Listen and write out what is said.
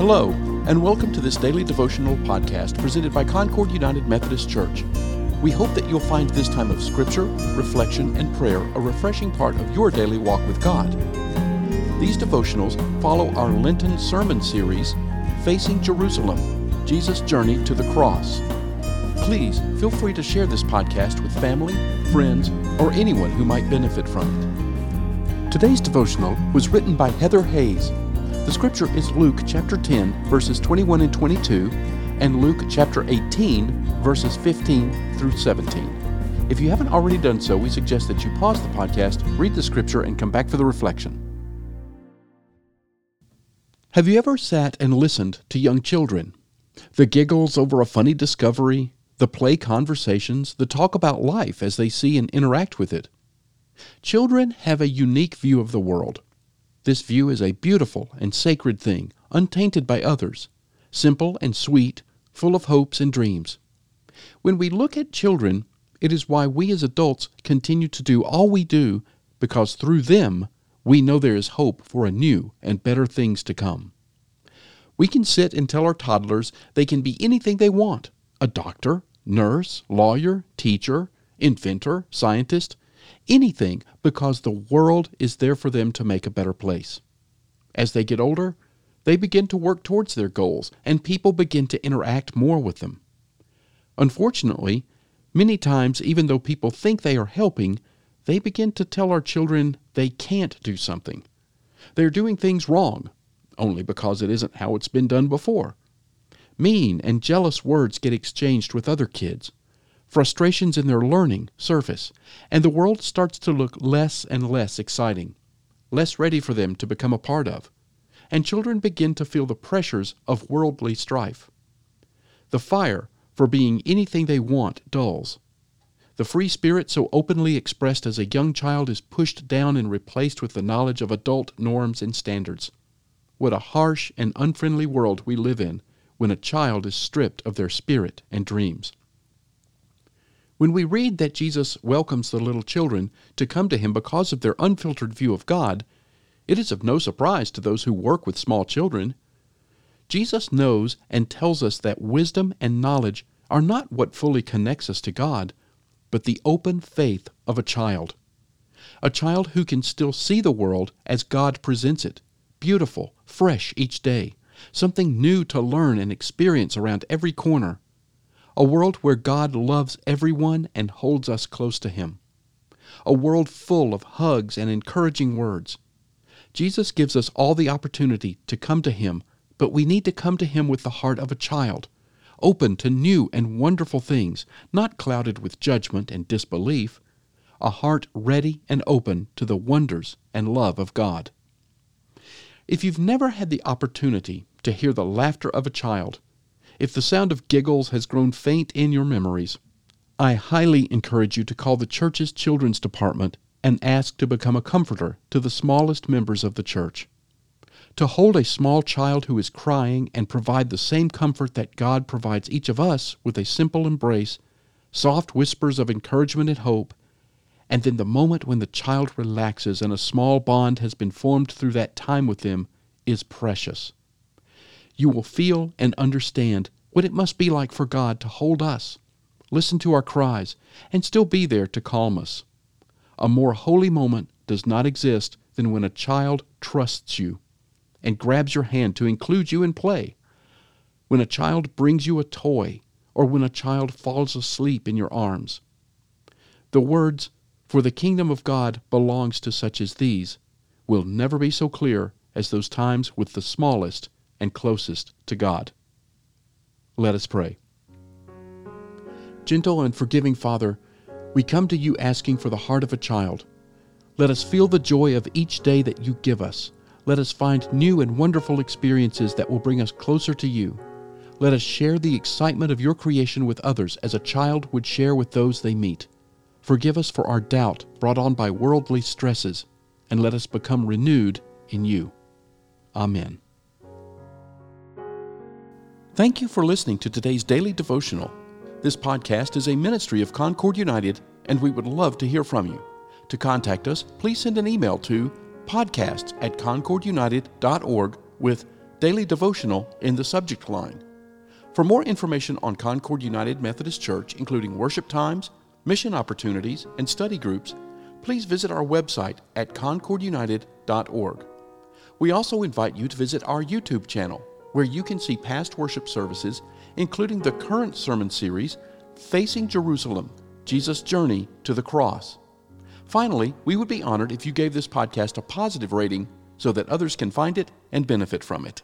Hello, and welcome to this daily devotional podcast presented by Concord United Methodist Church. We hope that you'll find this time of scripture, reflection, and prayer a refreshing part of your daily walk with God. These devotionals follow our Lenten sermon series, Facing Jerusalem, Jesus' Journey to the Cross. Please feel free to share this podcast with family, friends, or anyone who might benefit from it. Today's devotional was written by Heather Hayes. The scripture is Luke chapter 10, verses 21 and 22, and Luke chapter 18, verses 15 through 17. If you haven't already done so, we suggest that you pause the podcast, read the scripture, and come back for the reflection. Have you ever sat and listened to young children? The giggles over a funny discovery, the play conversations, the talk about life as they see and interact with it. Children have a unique view of the world. This view is a beautiful and sacred thing, untainted by others, simple and sweet, full of hopes and dreams. When we look at children, it is why we as adults continue to do all we do, because through them we know there is hope for a new and better things to come. We can sit and tell our toddlers they can be anything they want, a doctor, nurse, lawyer, teacher, inventor, scientist, anything, because the world is there for them to make a better place. As they get older, they begin to work towards their goals, and people begin to interact more with them. Unfortunately, many times, even though people think they are helping, they begin to tell our children they can't do something. They're doing things wrong, only because it isn't how it's been done before. Mean and jealous words get exchanged with other kids. Frustrations in their learning surface, and the world starts to look less and less exciting, less ready for them to become a part of, and children begin to feel the pressures of worldly strife. The fire for being anything they want dulls. The free spirit so openly expressed as a young child is pushed down and replaced with the knowledge of adult norms and standards. What a harsh and unfriendly world we live in when a child is stripped of their spirit and dreams. When we read that Jesus welcomes the little children to come to him because of their unfiltered view of God, it is of no surprise to those who work with small children. Jesus knows and tells us that wisdom and knowledge are not what fully connects us to God, but the open faith of a child who can still see the world as God presents it, beautiful, fresh each day, something new to learn and experience around every corner. A world where God loves everyone and holds us close to him. A world full of hugs and encouraging words. Jesus gives us all the opportunity to come to him, but we need to come to him with the heart of a child, open to new and wonderful things, not clouded with judgment and disbelief, a heart ready and open to the wonders and love of God. If you've never had the opportunity to hear the laughter of a child, if the sound of giggles has grown faint in your memories, I highly encourage you to call the church's children's department and ask to become a comforter to the smallest members of the church. To hold a small child who is crying and provide the same comfort that God provides each of us with a simple embrace, soft whispers of encouragement and hope, and then the moment when the child relaxes and a small bond has been formed through that time with them is precious. You will feel and understand what it must be like for God to hold us, listen to our cries, and still be there to calm us. A more holy moment does not exist than when a child trusts you and grabs your hand to include you in play, when a child brings you a toy, or when a child falls asleep in your arms. The words, "For the kingdom of God belongs to such as these," will never be so clear as those times with the smallest and closest to God. Let us pray. Gentle and forgiving Father, we come to you asking for the heart of a child. Let us feel the joy of each day that you give us. Let us find new and wonderful experiences that will bring us closer to you. Let us share the excitement of your creation with others as a child would share with those they meet. Forgive us for our doubt brought on by worldly stresses, and let us become renewed in you. Amen. Thank you for listening to today's daily devotional. This podcast is a ministry of Concord United, and we would love to hear from you. To contact us, please send an email to podcasts@concordunited.org with Daily Devotional in the subject line. For more information on Concord United Methodist Church, including worship times, mission opportunities, and study groups, please visit our website at concordunited.org. We also invite you to visit our YouTube channel, where you can see past worship services, including the current sermon series, Facing Jerusalem, Jesus' Journey to the Cross. Finally, we would be honored if you gave this podcast a positive rating so that others can find it and benefit from it.